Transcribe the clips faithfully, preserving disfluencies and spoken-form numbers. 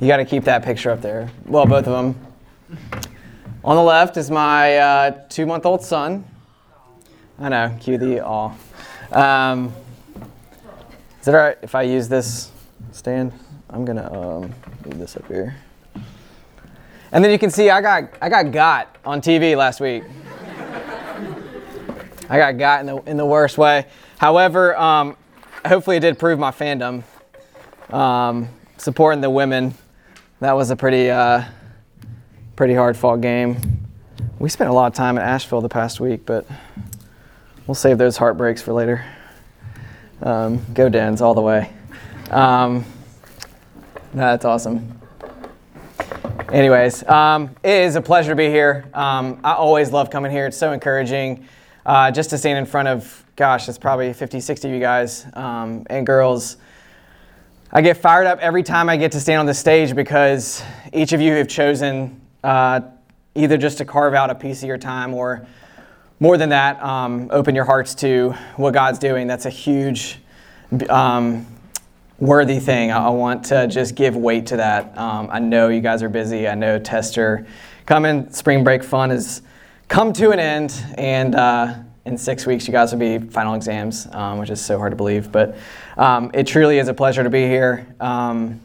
You got to keep that picture up there. Well, both of them. On the left is my uh, two-month-old son. I know, cue the aw. Um, is it all right if I use this stand? I'm going to um, move this up here. And then you can see I got I got got on T V last week. I got got in the in the worst way. However, um, hopefully it did prove my fandom. Um, supporting the women, that was a pretty uh, pretty hard-fought game. We spent a lot of time in Asheville the past week, but we'll save those heartbreaks for later. Um, go Dens all the way. Um, that's awesome. Anyways, um, it is a pleasure to be here. Um, I always love coming here. It's so encouraging. Uh, just to stand in front of, gosh, it's probably fifty, sixty of you guys um, and girls. I get fired up every time I get to stand on the stage because each of you have chosen uh, either just to carve out a piece of your time or more than that, um, open your hearts to what God's doing. That's a huge, um, worthy thing. I, I want to just give weight to that. Um, I know you guys are busy. I know tests are coming. Spring break fun is come to an end, and uh, in six weeks you guys will be final exams, um, which is so hard to believe, but um, it truly is a pleasure to be here. Um,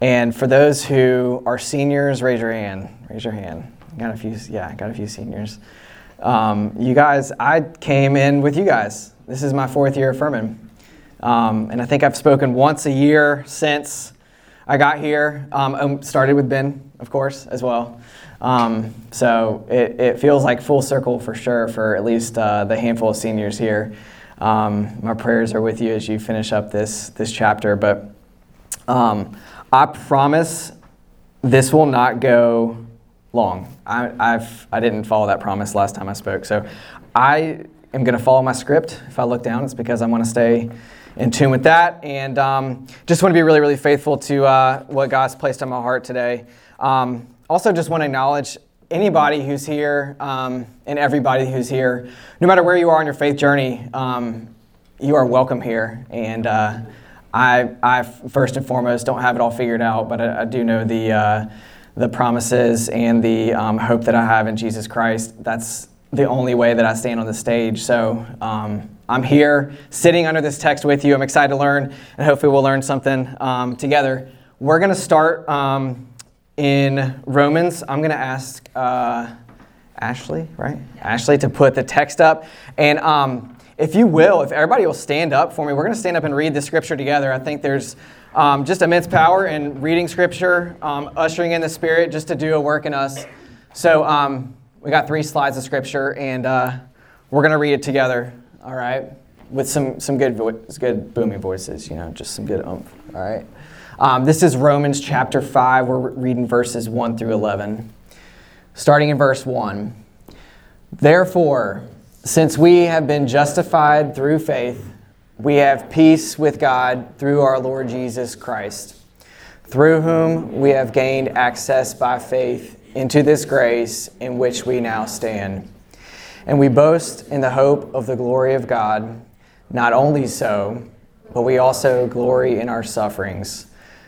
and for those who are seniors, raise your hand, raise your hand. Got a few, yeah, got a few seniors. Um, you guys, I came in with you guys. This is my fourth year at Furman, um, and I think I've spoken once a year since I got here. Um, started with Ben, of course, as well. Um, so it, it feels like full circle for sure for at least uh, the handful of seniors here. Um, my prayers are with you as you finish up this this chapter, but um, I promise this will not go long. I I've, I didn't follow that promise last time I spoke, so I am going to follow my script. If I look down, it's because I want to stay in tune with that, and um, just want to be really, really faithful to uh, what God's placed on my heart today. Um, Also, just want to acknowledge anybody who's here um, and everybody who's here. No matter where you are on your faith journey, um, you are welcome here. And uh, I, I, first and foremost, don't have it all figured out, but I, I do know the uh, the promises and the um, hope that I have in Jesus Christ. That's the only way that I stand on the stage. So um, I'm here, sitting under this text with you. I'm excited to learn, and hopefully we'll learn something um, together. We're going to start... Um, In Romans, I'm going to ask uh, Ashley, right? Yeah. Ashley to put the text up. And um, if you will, if everybody will stand up for me, we're going to stand up and read the scripture together. I think there's um, just immense power in reading scripture, um, ushering in the Spirit just to do a work in us. So um, we got three slides of scripture, and uh, we're going to read it together, all right? With some, some good vo- good booming voices, you know, just some good oomph, all right? Um, this is Romans chapter five. We're reading verses one through eleven. Starting in verse one. Therefore, since we have been justified through faith, we have peace with God through our Lord Jesus Christ, through whom we have gained access by faith into this grace in which we now stand. And we boast in the hope of the glory of God. Not only so, but we also glory in our sufferings,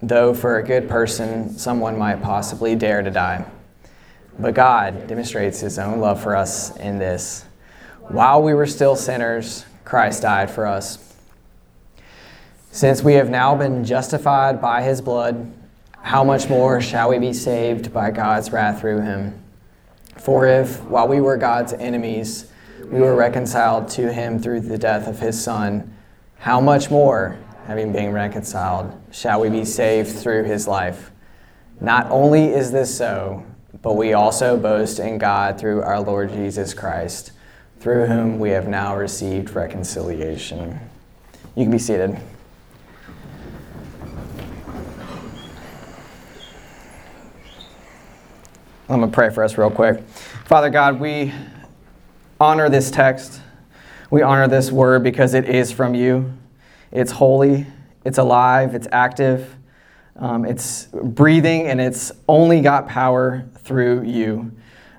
though for a good person, someone might possibly dare to die. But God demonstrates his own love for us in this: while we were still sinners, Christ died for us. Since we have now been justified by his blood, how much more shall we be saved by God's wrath through him? For if, while we were God's enemies, we were reconciled to him through the death of his Son, how much more, having been reconciled, shall we be saved through his life? Not only is this so, but we also boast in God through our Lord Jesus Christ, through whom we have now received reconciliation. You can be seated. I'm going to pray for us real quick. Father God, we honor this text. We honor this word because it is from you. It's holy. It's alive. It's active. Um, it's breathing, and it's only got power through you.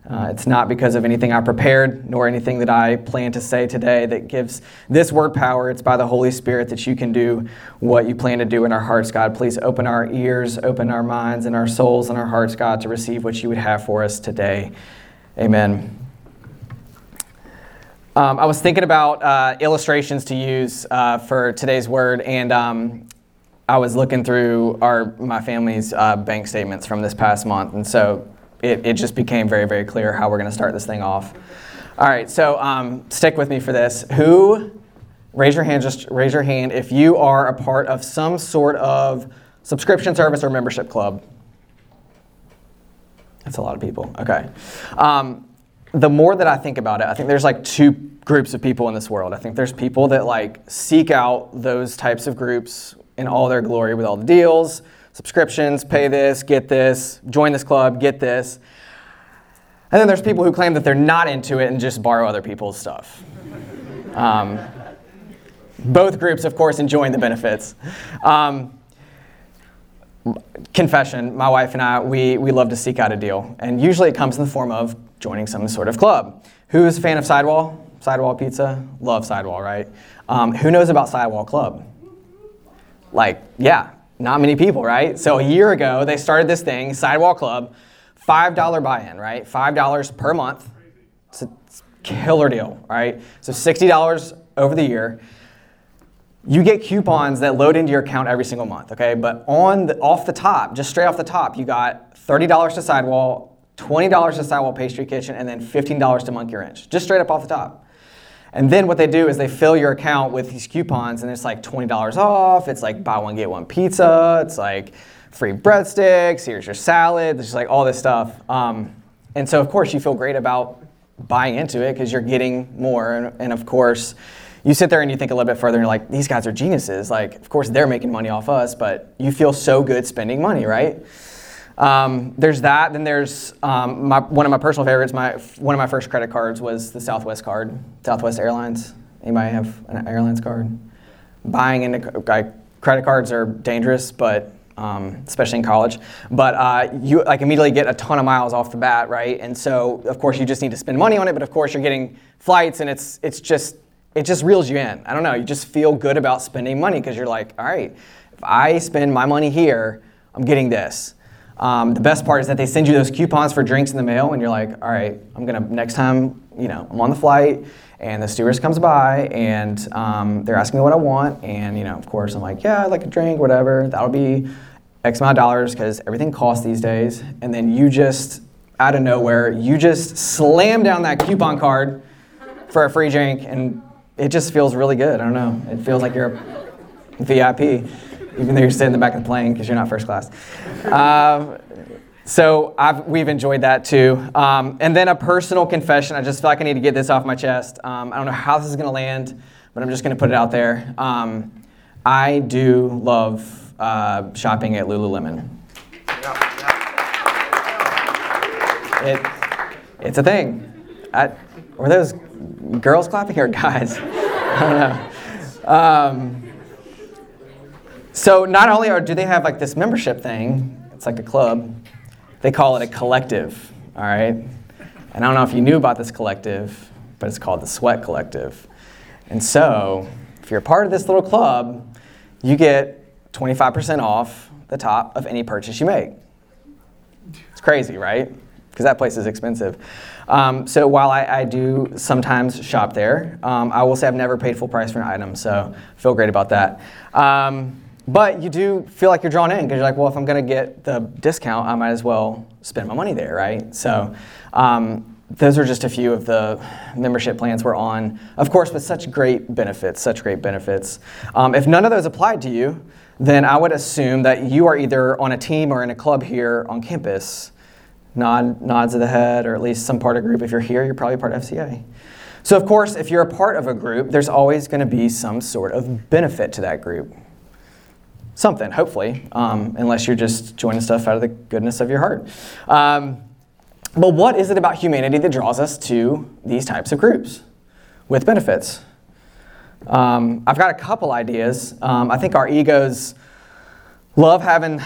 Uh, it's not because of anything I prepared nor anything that I plan to say today that gives this word power. It's by the Holy Spirit that you can do what you plan to do in our hearts, God. Please open our ears, open our minds and our souls and our hearts, God, to receive what you would have for us today. Amen. Um, I was thinking about uh, illustrations to use uh, for today's word, and um, I was looking through our my family's uh, bank statements from this past month, and so It, it just became very, very clear how we're going to start this thing off. All right, so um, stick with me for this. Who, raise your hand, just raise your hand if you are a part of some sort of subscription service or membership club. That's a lot of people. Okay. Um, the more that I think about it, I think there's like two groups of people in this world. I think there's people that like seek out those types of groups in all their glory with all the deals, subscriptions, pay this, get this, join this club, get this. And then there's people who claim that they're not into it and just borrow other people's stuff. Um, both groups, of course, enjoying the benefits. Um, confession, my wife and I, we, we love to seek out a deal. And usually it comes in the form of joining some sort of club. Who's a fan of Sidewall? Sidewall Pizza? Love Sidewall, right? Um, who knows about Sidewall Club? Like, yeah. Not many people, right? So a year ago, they started this thing, Sidewall Club, five dollars buy-in, right? five dollars per month. It's a killer deal, right? So sixty dollars over the year. You get coupons that load into your account every single month, okay? But on the, off the top, just straight off the top, you got thirty dollars to Sidewall, twenty dollars to Sidewall Pastry Kitchen, and then fifteen dollars to Monkey Ranch, just straight up off the top. And then what they do is they fill your account with these coupons, and it's like twenty dollars off, it's like buy one, get one pizza, it's like free breadsticks, here's your salad, it's just like all this stuff. Um, and so, of course, you feel great about buying into it because you're getting more. And, and, of course, you sit there and you think a little bit further, and you're like, these guys are geniuses. Like, of course, they're making money off us, but you feel so good spending money, right? Um, there's that. Then there's um, my, one of my personal favorites. My one of my first credit cards was the Southwest card, Southwest Airlines. Anybody have an airlines card? Buying into like, credit cards are dangerous, but um, especially in college. But uh, you like immediately get a ton of miles off the bat, right? And so of course you just need to spend money on it. But of course you're getting flights, and it's it's just it just reels you in. I don't know. You just feel good about spending money because you're like, all right, if I spend my money here, I'm getting this. Um, the best part is that they send you those coupons for drinks in the mail, and you're like, all right, I'm gonna next time, you know, I'm on the flight, and the stewardess comes by, and um, they're asking me what I want, and you know, of course, I'm like, yeah, I'd like a drink, whatever. That'll be X amount of dollars because everything costs these days. And then you just, out of nowhere, you just slam down that coupon card for a free drink, and it just feels really good. I don't know. It feels like you're a V I P. Even though you're sitting in the back of the plane because you're not first class. Um, so I've, we've enjoyed that too. Um, and then a personal confession. I just feel like I need to get this off my chest. Um, I don't know how this is going to land, but I'm just going to put it out there. Um, I do love uh, shopping at Lululemon. It, it's a thing. I, were those girls clapping or guys? I don't know. Um, So not only are, do they have like this membership thing, it's like a club, they call it a collective, all right? And I don't know if you knew about this collective, but it's called the Sweat Collective. And so if you're a part of this little club, you get twenty-five percent off the top of any purchase you make. It's crazy, right? Because that place is expensive. Um, so while I, I do sometimes shop there, um, I will say I've never paid full price for an item, so I feel great about that. Um, But you do feel like you're drawn in because you're like, well, if I'm going to get the discount, I might as well spend my money there, right? So um, those are just a few of the membership plans we're on. Of course, with such great benefits, such great benefits. Um, if none of those applied to you, then I would assume that you are either on a team or in a club here on campus. Nod, nods of the head, or at least some part of a group. If you're here, you're probably part of F C A. So, of course, if you're a part of a group, there's always going to be some sort of benefit to that group. Something, hopefully, um, unless you're just joining stuff out of the goodness of your heart. Um, But what is it about humanity that draws us to these types of groups with benefits? Um, I've got a couple ideas. Um, I think our egos love having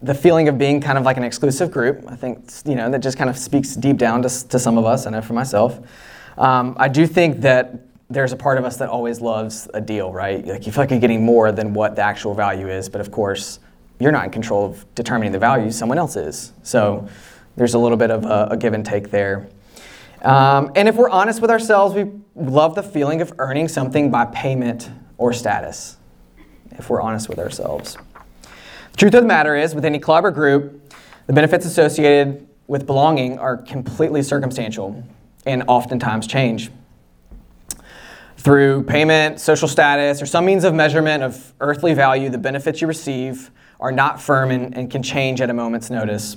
the feeling of being kind of like an exclusive group. I think, you know, that just kind of speaks deep down to, to some of us. I know for myself. Um, I do think that there's a part of us that always loves a deal, right? Like you feel like you're getting more than what the actual value is, but of course, you're not in control of determining the value, someone else is. So there's a little bit of a, a give and take there. Um, and if we're honest with ourselves, we love the feeling of earning something by payment or status, if we're honest with ourselves. The truth of the matter is, with any club or group, the benefits associated with belonging are completely circumstantial and oftentimes change. Through payment, social status, or some means of measurement of earthly value, the benefits you receive are not firm and, and can change at a moment's notice.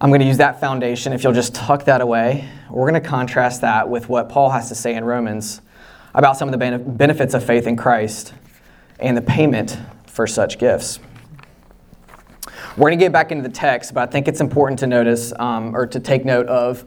I'm going to use that foundation, if you'll just tuck that away. We're going to contrast that with what Paul has to say in Romans about some of the benefits of faith in Christ and the payment for such gifts. We're going to get back into the text, but I think it's important to notice um, or to take note of,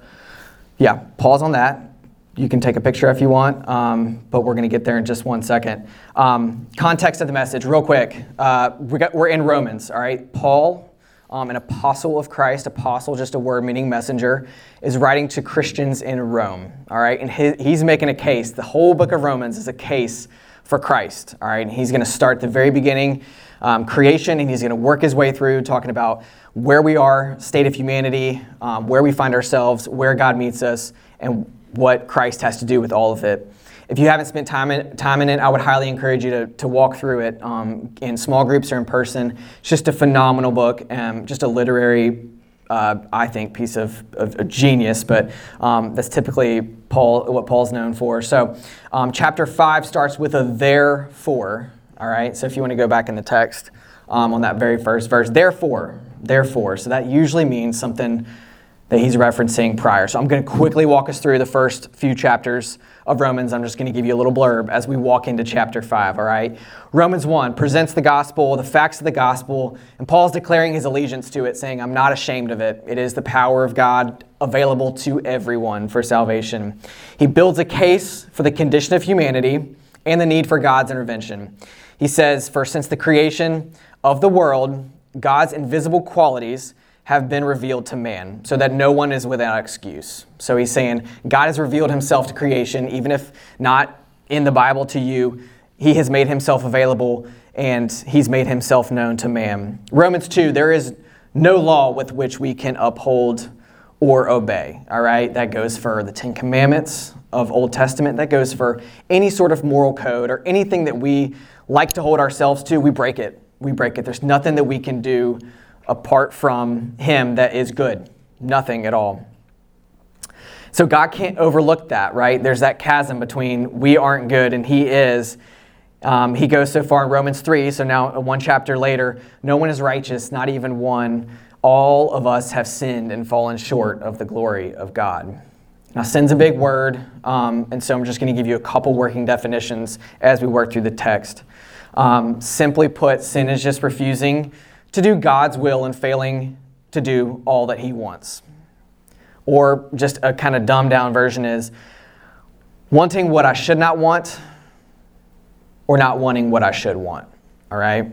yeah, pause on that. You can take a picture if you want, um, but we're going to get there in just one second. Um, context of the message, real quick. Uh, we got, we're in Romans, all right? Paul, um, an apostle of Christ, apostle, just a word meaning messenger, is writing to Christians in Rome, all right? And his, he's making a case. The whole book of Romans is a case for Christ, all right? And he's going to start at the very beginning, um, creation, and he's going to work his way through talking about where we are, state of humanity, um, where we find ourselves, where God meets us, and what Christ has to do with all of it. If you haven't spent time in, time in it, I would highly encourage you to, to walk through it um, in small groups or in person. It's just a phenomenal book, and just a literary, uh, I think, piece of, of, of genius, but um, that's typically Paul, what Paul's known for. So um, chapter five starts with a therefore, all right? So if you want to go back in the text um, on that very first verse, therefore, therefore. So that usually means something that he's referencing prior. So I'm going to quickly walk us through the first few chapters of Romans. I'm just going to give you a little blurb as we walk into chapter five, all right? Romans one presents the gospel, the facts of the gospel, and Paul's declaring his allegiance to it, saying, I'm not ashamed of it. It is the power of God available to everyone for salvation. He builds a case for the condition of humanity and the need for God's intervention. He says, for since the creation of the world, God's invisible qualities have been revealed to man, so that no one is without excuse. So he's saying God has revealed himself to creation, even if not in the Bible to you. He has made himself available, and he's made himself known to man. Romans two, there is no law with which we can uphold or obey. All right, that goes for the Ten Commandments of Old Testament. That goes for any sort of moral code or anything that we like to hold ourselves to. We break it. We break it. There's nothing that we can do apart from him that is good, nothing at all. So God can't overlook that, right? There's that chasm between we aren't good and he is. Um, he goes so far in Romans three, so now one chapter later, no one is righteous, not even one. All of us have sinned and fallen short of the glory of God. Now, sin's a big word, um, and so I'm just going to give you a couple working definitions as we work through the text. Um, simply put, sin is just refusing to do God's will and failing to do all that he wants. Or just a kind of dumbed down version is wanting what I should not want or not wanting what I should want, all right?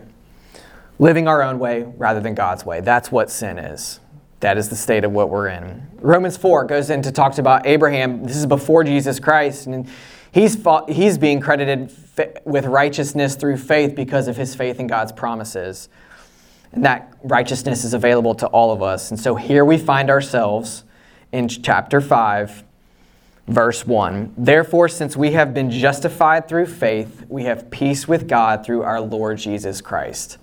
Living our own way rather than God's way. That's what sin is. That is the state of what we're in. Romans four goes into talks about Abraham. This is before Jesus Christ, and he's fought, he's being credited with righteousness through faith because of his faith in God's promises. And that righteousness is available to all of us. And so here we find ourselves in chapter five, verse one. Therefore, since we have been justified through faith, we have peace with God through our Lord Jesus Christ.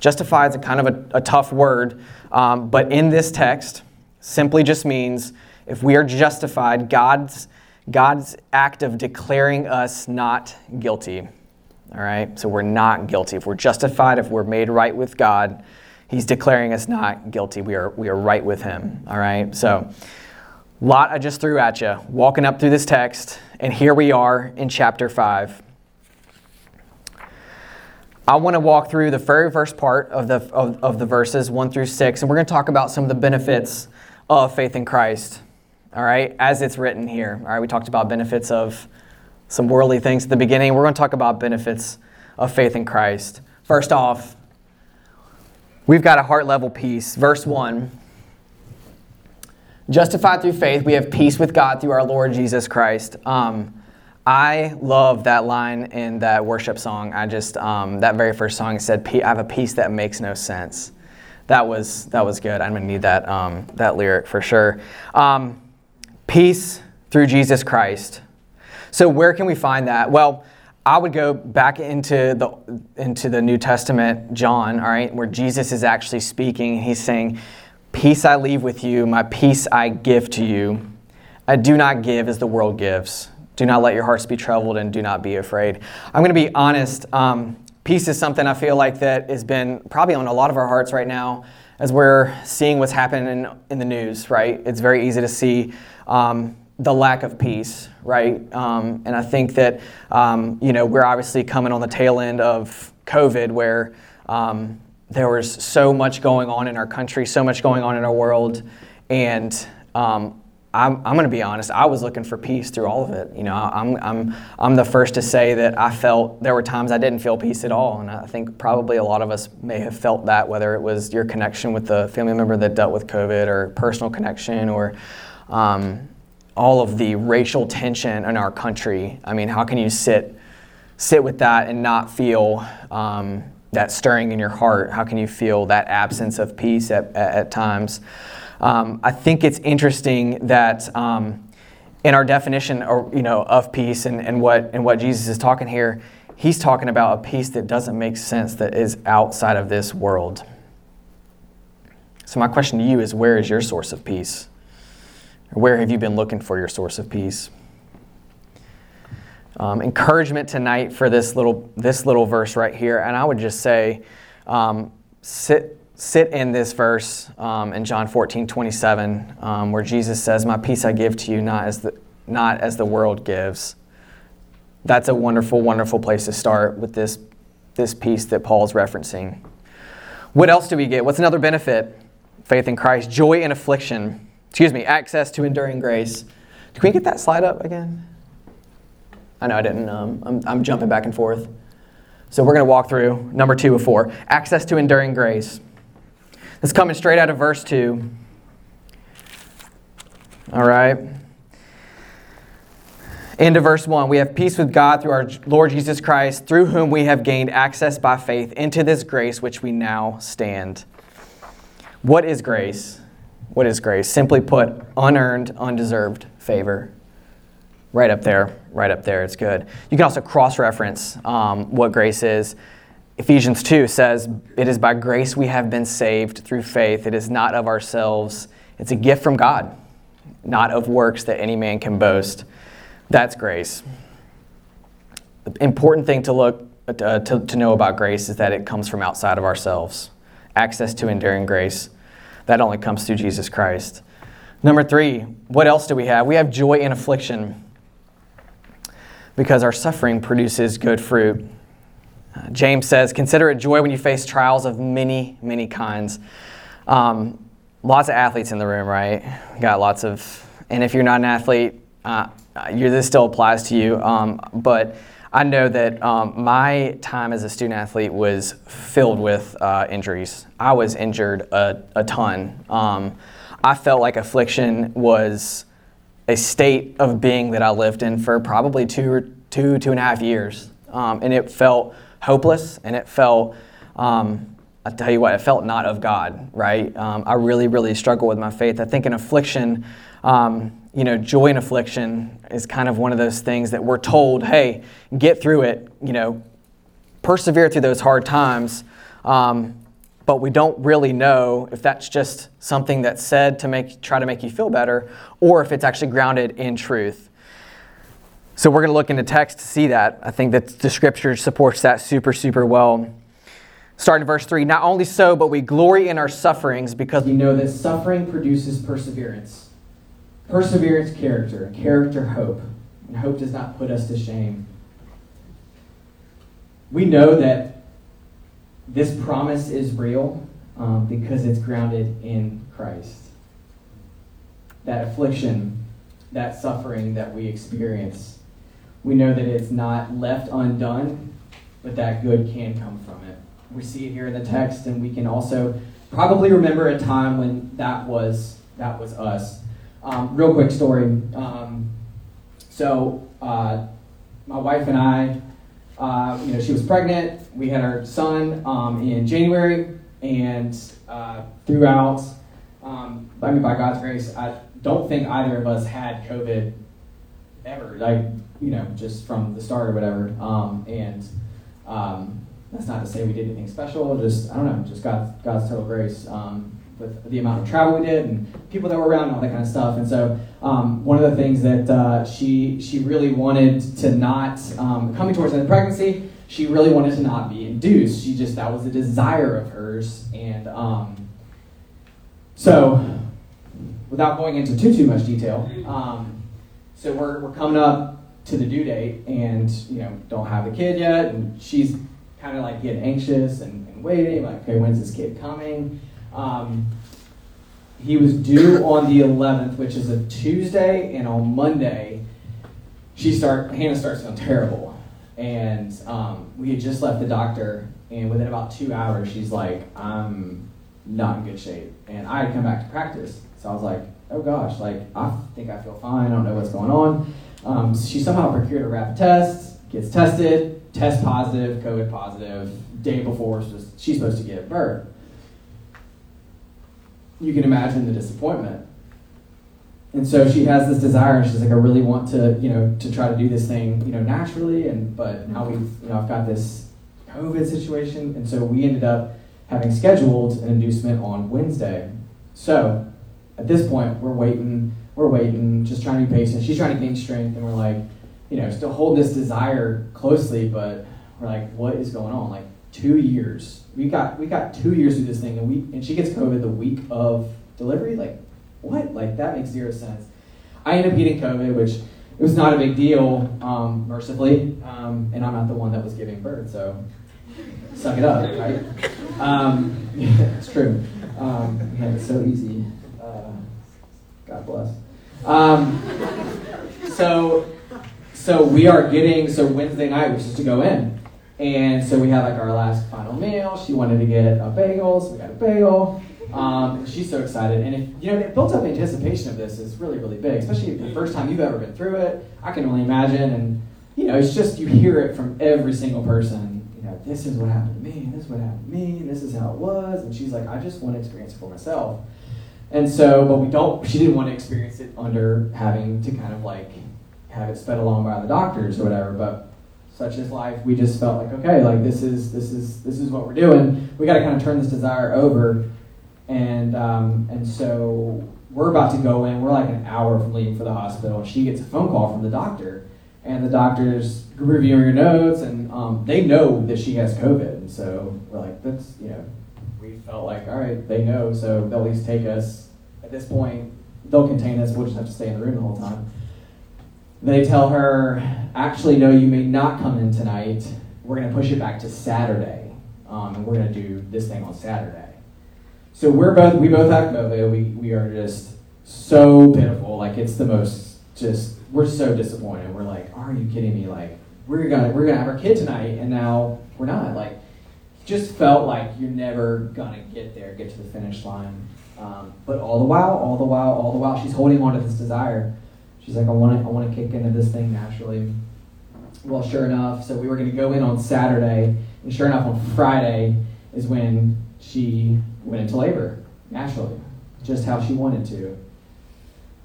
Justified is a kind of a, a tough word, um, but in this text, simply just means if we are justified, God's, God's act of declaring us not guilty. All right, so we're not guilty. If we're justified, if we're made right with God, he's declaring us not guilty. We are we are right with him, all right? So a lot I just threw at you, walking up through this text, and here we are in chapter five. I want to walk through the very first part of the of, of the verses, one through six, and we're going to talk about some of the benefits of faith in Christ, all right, as it's written here. All right, we talked about benefits of some worldly things at the beginning. We're going to talk about benefits of faith in Christ. First off, we've got a heart-level peace. Verse one, justified through faith, we have peace with God through our Lord Jesus Christ. Um, I love that line in that worship song. I just, um, that very first song said, I have a peace that makes no sense. That was that was good. I'm going to need that um, that lyric for sure. Um, peace through Jesus Christ. So where can we find that? Well, I would go back into the into the New Testament, John, all right, where Jesus is actually speaking. He's saying, peace I leave with you, my peace I give to you. I do not give as the world gives. Do not let your hearts be troubled and do not be afraid. I'm going to be honest. Um, Peace is something I feel like that has been probably on a lot of our hearts right now as we're seeing what's happening in, in the news, right? It's very easy to see um, the lack of peace, right? Um, and I think that, um, you know, we're obviously coming on the tail end of COVID where um, there was so much going on in our country, so much going on in our world. And um, I'm, I'm going to be honest, I was looking for peace through all of it. You know, I'm I'm I'm the first to say that I felt there were times I didn't feel peace at all, and I think probably a lot of us may have felt that, whether it was your connection with the family member that dealt with COVID or personal connection or um, all of the racial tension in our country. I mean, how can you sit sit with that and not feel um, that stirring in your heart? How can you feel that absence of peace at, at, at times? Um, I think it's interesting that um, in our definition, or, you know, of peace and, and what and what Jesus is talking here, he's talking about a peace that doesn't make sense, that is outside of this world. So my question to you is, where is your source of peace? Where have you been looking for your source of peace? Um, encouragement tonight for this little this little verse right here, and I would just say, um, sit. Sit in this verse um, in John fourteen twenty-seven, um, where Jesus says, "My peace I give to you, not as the not as the world gives." That's a wonderful, wonderful place to start with this this peace that Paul's referencing. What else do we get? What's another benefit? Faith in Christ, joy in affliction. Excuse me, access to enduring grace. Can we get that slide up again? I know I didn't. Um, I'm I'm jumping back and forth. So we're going to walk through number two of four: access to enduring grace. It's coming straight out of verse two. All right. Into verse one. We have peace with God through our Lord Jesus Christ, through whom we have gained access by faith into this grace which we now stand. What is grace? What is grace? Simply put, unearned, undeserved favor. Right up there. Right up there. It's good. You can also cross-reference um, what grace is. Ephesians two says, it is by grace we have been saved through faith. It is not of ourselves. It's a gift from God, not of works that any man can boast. That's grace. The important thing to look uh, to, to know about grace is that it comes from outside of ourselves. Access to enduring grace. That only comes through Jesus Christ. Number three, what else do we have? We have joy in affliction because our suffering produces good fruit. James says, consider it joy when you face trials of many, many kinds. Um, lots of athletes in the room, right? We got lots of, and if you're not an athlete, uh, you're, this still applies to you. Um, but I know that um, my time as a student athlete was filled with uh, injuries. I was injured a, a ton. Um, I felt like affliction was a state of being that I lived in for probably two, two, two and a half years. Um, and it felt hopeless, and it felt, um, I tell you what, it felt not of God, right? Um, I really, really struggle with my faith. I think in affliction, um, you know, joy in affliction is kind of one of those things that we're told, hey, get through it, you know, persevere through those hard times, um, but we don't really know if that's just something that's said to make try to make you feel better, or if it's actually grounded in truth. So we're going to look into text to see that. I think that the Scripture supports that super, super well. Starting in verse three, not only so, but we glory in our sufferings because we know that suffering produces perseverance. Perseverance, character. Character, hope. And hope does not put us to shame. We know that this promise is real um, because it's grounded in Christ. that affliction, that suffering that we experience. We know that it's not left undone, but that good can come from it. We see it here in the text, and we can also probably remember a time when that was that was us. Um, real quick story. Um, so uh, my wife and I, uh, you know, she was pregnant. We had our son um, in January, and uh, throughout, um, I mean, by God's grace, I don't think either of us had COVID ever, like, you know, just from the start or whatever. Um, and um, that's not to say we did anything special. Just I don't know, just God's God's total grace um, with the amount of travel we did and people that were around and all that kind of stuff. And so um, one of the things that uh, she she really wanted to not um, coming towards the pregnancy, she really wanted to not be induced. She just that was a desire of hers. And um, so without going into too too much detail. Um, So we're we're coming up to the due date, and you know don't have the kid yet, and she's kind of like getting anxious and, and waiting, like, okay, when's this kid coming? Um, he was due on the eleventh, which is a Tuesday, and on Monday, she start Hannah starts feeling terrible, and um, we had just left the doctor, and within about two hours, she's like, I'm not in good shape, and I had come back to practice, so I was like, oh gosh, like, I think I feel fine. I don't know what's going on. Um, so she somehow procured a rapid test, gets tested, test positive, COVID positive. Day before she's supposed to give birth. You can imagine the disappointment. And so she has this desire, and she's like, I really want to, you know, to try to do this thing, you know, naturally. And but now we've, you know, I've got this COVID situation, and so we ended up having scheduled an inducement on Wednesday. So at this point, we're waiting, we're waiting, just trying to be patient. She's trying to gain strength, and we're like, you know, still hold this desire closely, but we're like, what is going on? Like two years, we got we got two years through this thing, and we and she gets COVID the week of delivery. Like, what? Like that makes zero sense. I ended up getting COVID, which it was not a big deal, um, mercifully, um, and I'm not the one that was giving birth, so suck it up, right? Um, yeah, it's true. Um, yeah, it's so easy. God bless. Um, so, so we are getting, so Wednesday night, we're supposed to go in. And so we had like our last final meal. She wanted to get a bagel, so we got a bagel. Um, she's so excited. And if, you know, the built up anticipation of this is really, really big, especially if the first time you've ever been through it. I can only imagine. And, you know, it's just, you hear it from every single person. You know, this is what happened to me, and this is what happened to me, and this is how it was. And she's like, I just want to experience it for myself. And so, but we don't, she didn't want to experience it under having to kind of like have it sped along by the doctors or whatever, but such is life. We just felt like, okay, like this is, this is, this is what we're doing. We got to kind of turn this desire over. And, um, and so we're about to go in, we're like an hour from leaving for the hospital. She gets a phone call from the doctor, and the doctor's reviewing her notes, and um, they know that she has COVID. And so we're like, that's, you know, we felt like, all right, they know, so they'll at least take us. At this point, they'll contain us. We'll just have to stay in the room the whole time. They tell her, actually, no, you may not come in tonight. We're going to push it back to Saturday, um, and we're going to do this thing on Saturday. So we're both, we both have COVID. We, we are just so pitiful. Like, it's the most just, we're so disappointed. We're like, are you kidding me? Like, we're gonna we're going to have our kid tonight, and now we're not. Like, just felt like you're never gonna get there, get to the finish line. Um, but all the while, all the while, all the while, she's holding on to this desire. She's like, I want to, I want to kick into this thing naturally. Well, sure enough, so we were gonna go in on Saturday, and sure enough, on Friday is when she went into labor naturally, just how she wanted to.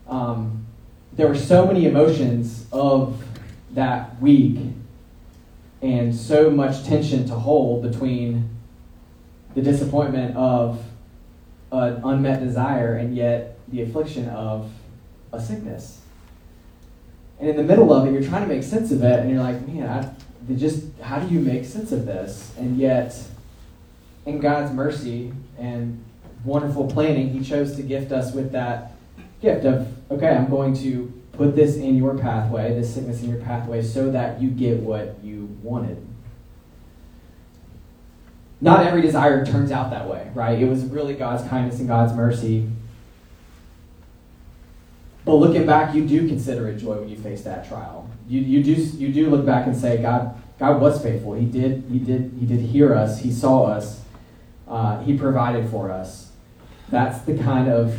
Um, there were so many emotions of that week, and so much tension to hold between the disappointment of an unmet desire and yet the affliction of a sickness. And in the middle of it, you're trying to make sense of it, and you're like, man, I, just how do you make sense of this? And yet, in God's mercy and wonderful planning, he chose to gift us with that gift of, okay, I'm going to put this in your pathway, this sickness in your pathway, so that you get what you wanted. Not every desire turns out that way, right? It was really God's kindness and God's mercy. But looking back, you do consider it joy when you face that trial. You you do you do look back and say, God God was faithful. He did he did he did hear us. He saw us. Uh, he provided for us. That's the kind of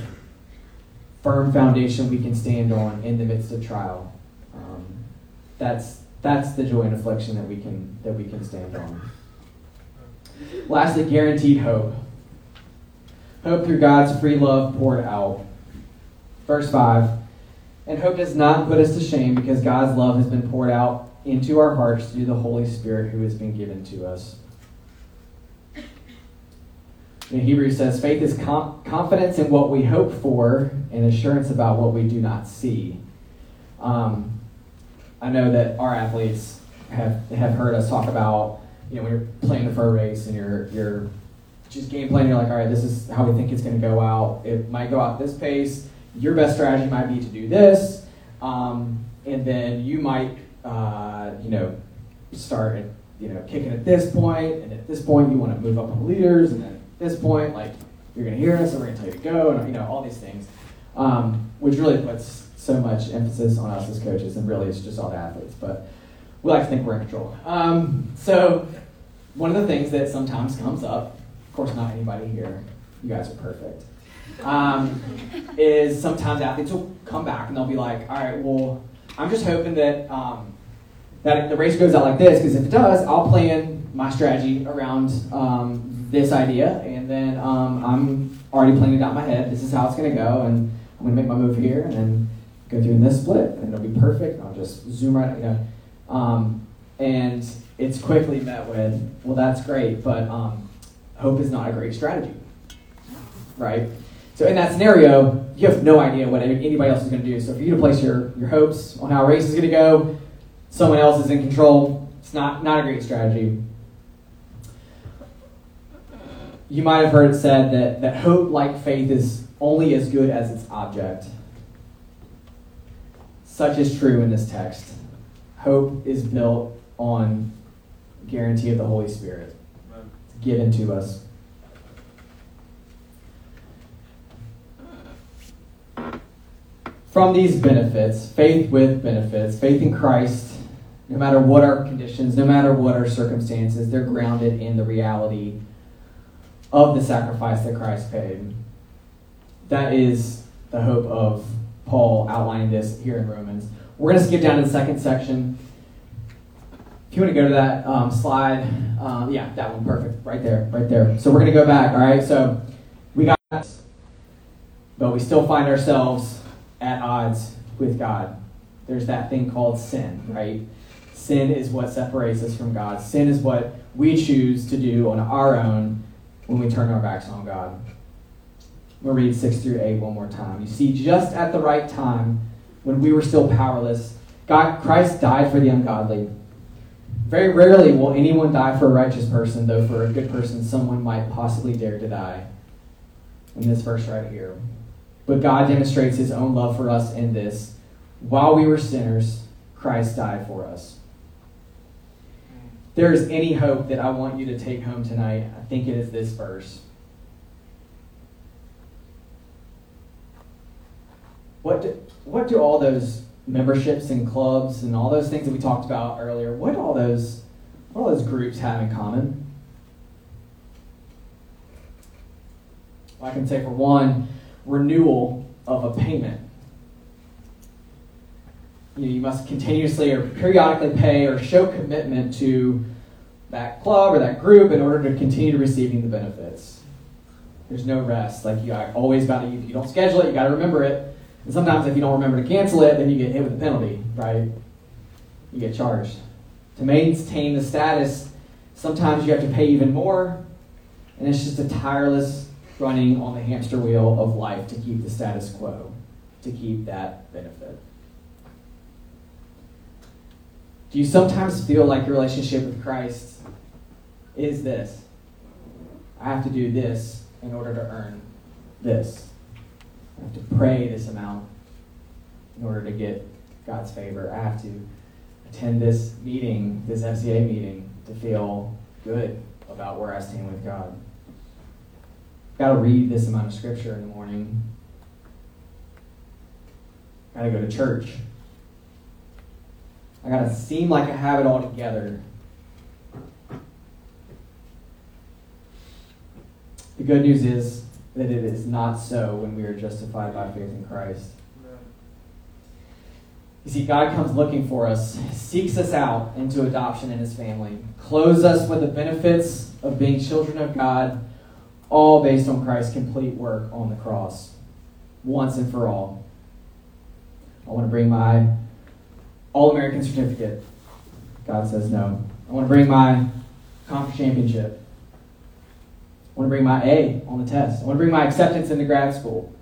firm foundation we can stand on in the midst of trial. Um, that's that's the joy and affliction that we can that we can stand on. Lastly, guaranteed hope. Hope through God's free love poured out. Verse five, and hope does not put us to shame because God's love has been poured out into our hearts through the Holy Spirit who has been given to us. In Hebrew says, faith is com- confidence in what we hope for and assurance about what we do not see. Um, I know that our athletes have, have heard us talk about, you know, when you're playing the fur race and you're you're just game planning, you're like, all right, this is how we think it's going to go out. It might go out this pace. Your best strategy might be to do this, um, and then you might, uh, you know, start, at, you know, kicking at this point, and at this point you want to move up on leaders, and then at this point, like, you're going to hear us, and we're going to tell you to go, and, you know, all these things, um, which really puts so much emphasis on us as coaches, and really it's just all the athletes, but we like to think we're in control. Um, so one of the things that sometimes comes up, of course not anybody here, you guys are perfect, Um, is sometimes athletes will come back and they'll be like, all right, well, I'm just hoping that um, that the race goes out like this, because if it does, I'll plan my strategy around um, this idea, and then um, I'm already planning it out in my head. This is how it's going to go, and I'm going to make my move here, and then go through in this split, and it'll be perfect, and I'll just zoom right, you know. Um, and it's quickly met with, well, that's great, but um, hope is not a great strategy, right? So in that scenario, you have no idea what anybody else is going to do. So for you to place your, your hopes on how a race is going to go, someone else is in control, it's not, not a great strategy. You might have heard it said that, that hope, like faith, is only as good as its object. Such is true in this text. Hope is built on guarantee of the Holy Spirit. It's given to us. From these benefits, faith with benefits, faith in Christ, no matter what our conditions, no matter what our circumstances, they're grounded in the reality of the sacrifice that Christ paid. That is the hope of Paul outlining this here in Romans. We're going to skip down to the second section. If you want to go to that um, slide, um, yeah, that one, perfect, right there, right there. So we're going to go back, all right? So we got this, but we still find ourselves at odds with God. There's that thing called sin, right? Sin is what separates us from God. Sin is what we choose to do on our own when we turn our backs on God. We'll read six through eight one more time. You see, just at the right time, when we were still powerless, God, Christ died for the ungodly. Very rarely will anyone die for a righteous person, though for a good person, someone might possibly dare to die. In this verse right here. But God demonstrates his own love for us in this. While we were sinners, Christ died for us. If there is any hope that I want you to take home tonight, I think it is this verse. What do, what do all those memberships and clubs and all those things that we talked about earlier, what do all those, what do all those groups have in common? Well, I can say for one, renewal of a payment. You know, you must continuously or periodically pay or show commitment to that club or that group in order to continue receiving the benefits. There's no rest. Like you always got to, you don't schedule it, you got to remember it. And sometimes if you don't remember to cancel it, then you get hit with a penalty, right? You get charged. To maintain the status, sometimes you have to pay even more, and it's just a tireless running on the hamster wheel of life to keep the status quo, to keep that benefit. Do you sometimes feel like your relationship with Christ is this? I have to do this in order to earn this. I have to pray this amount in order to get God's favor. I have to attend this meeting, this F C A meeting, to feel good about where I stand with God. Got to read this amount of scripture in the morning. I gotta go to church. I gotta seem like I have it all together. The good news is that it is not so when we are justified by faith in Christ. You see, God comes looking for us, seeks us out into adoption in his family, clothes us with the benefits of being children of God, all based on Christ's complete work on the cross, once and for all. I want to bring my All-American certificate. God says no. I want to bring my conference championship. I want to bring my A on the test. I want to bring my acceptance into grad school.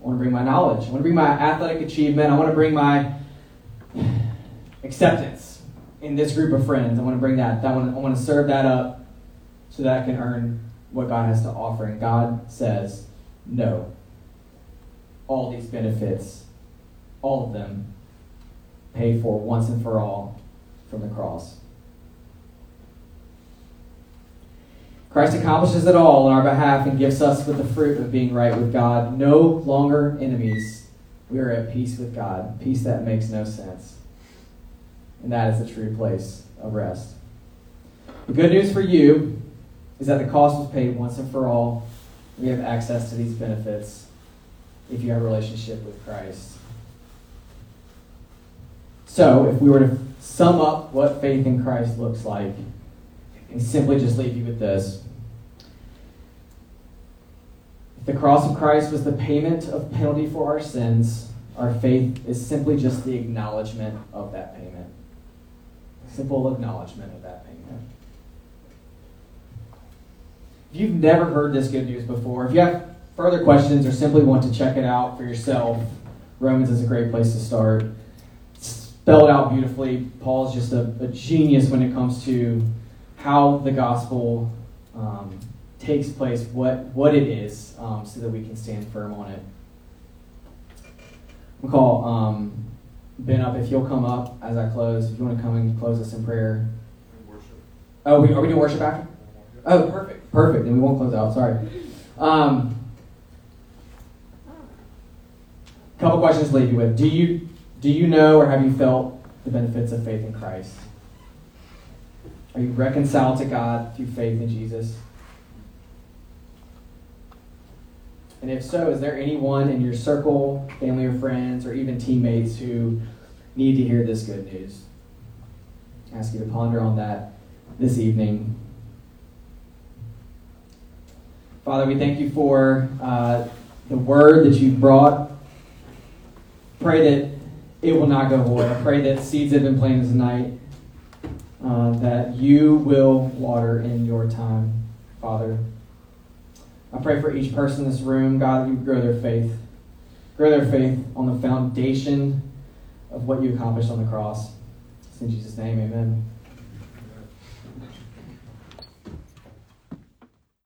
I want to bring my knowledge. I want to bring my athletic achievement. I want to bring my acceptance in this group of friends. I want to bring that. That one, I want to serve that up so that I can earn what God has to offer. And God says, no. All these benefits, all of them, paid for once and for all from the cross. Christ accomplishes it all on our behalf and gives us with the fruit of being right with God. No longer enemies. We are at peace with God. Peace that makes no sense. And that is the true place of rest. The good news for you is that the cost was paid once and for all. We have access to these benefits if you have a relationship with Christ. So, if we were to sum up what faith in Christ looks like, and simply just leave you with this. If the cross of Christ was the payment of penalty for our sins, our faith is simply just the acknowledgement of that payment. Simple acknowledgement of that payment. If you've never heard this good news before, if you have further questions or simply want to check it out for yourself, Romans is a great place to start. It's spelled out beautifully. Paul's just a, a genius when it comes to how the gospel um, takes place, what what it is, um, so that we can stand firm on it. We'll call um, Ben up, if you'll come up as I close. If you want to come and close us in prayer. Worship. Oh, we, are we doing worship after? Oh, perfect, perfect. Then we won't close out. Sorry. Um, couple questions to leave you with. Do you do you know or have you felt the benefits of faith in Christ? Are you reconciled to God through faith in Jesus? And if so, is there anyone in your circle, family or friends, or even teammates who need to hear this good news? I ask you to ponder on that this evening. Father, we thank you for uh, the word that you brought. Pray that it will not go void. I pray that seeds have been planted tonight. Uh, that you will water in your time, Father. I pray for each person in this room, God, that you grow their faith. Grow their faith on the foundation of what you accomplished on the cross. It's in Jesus' name, amen.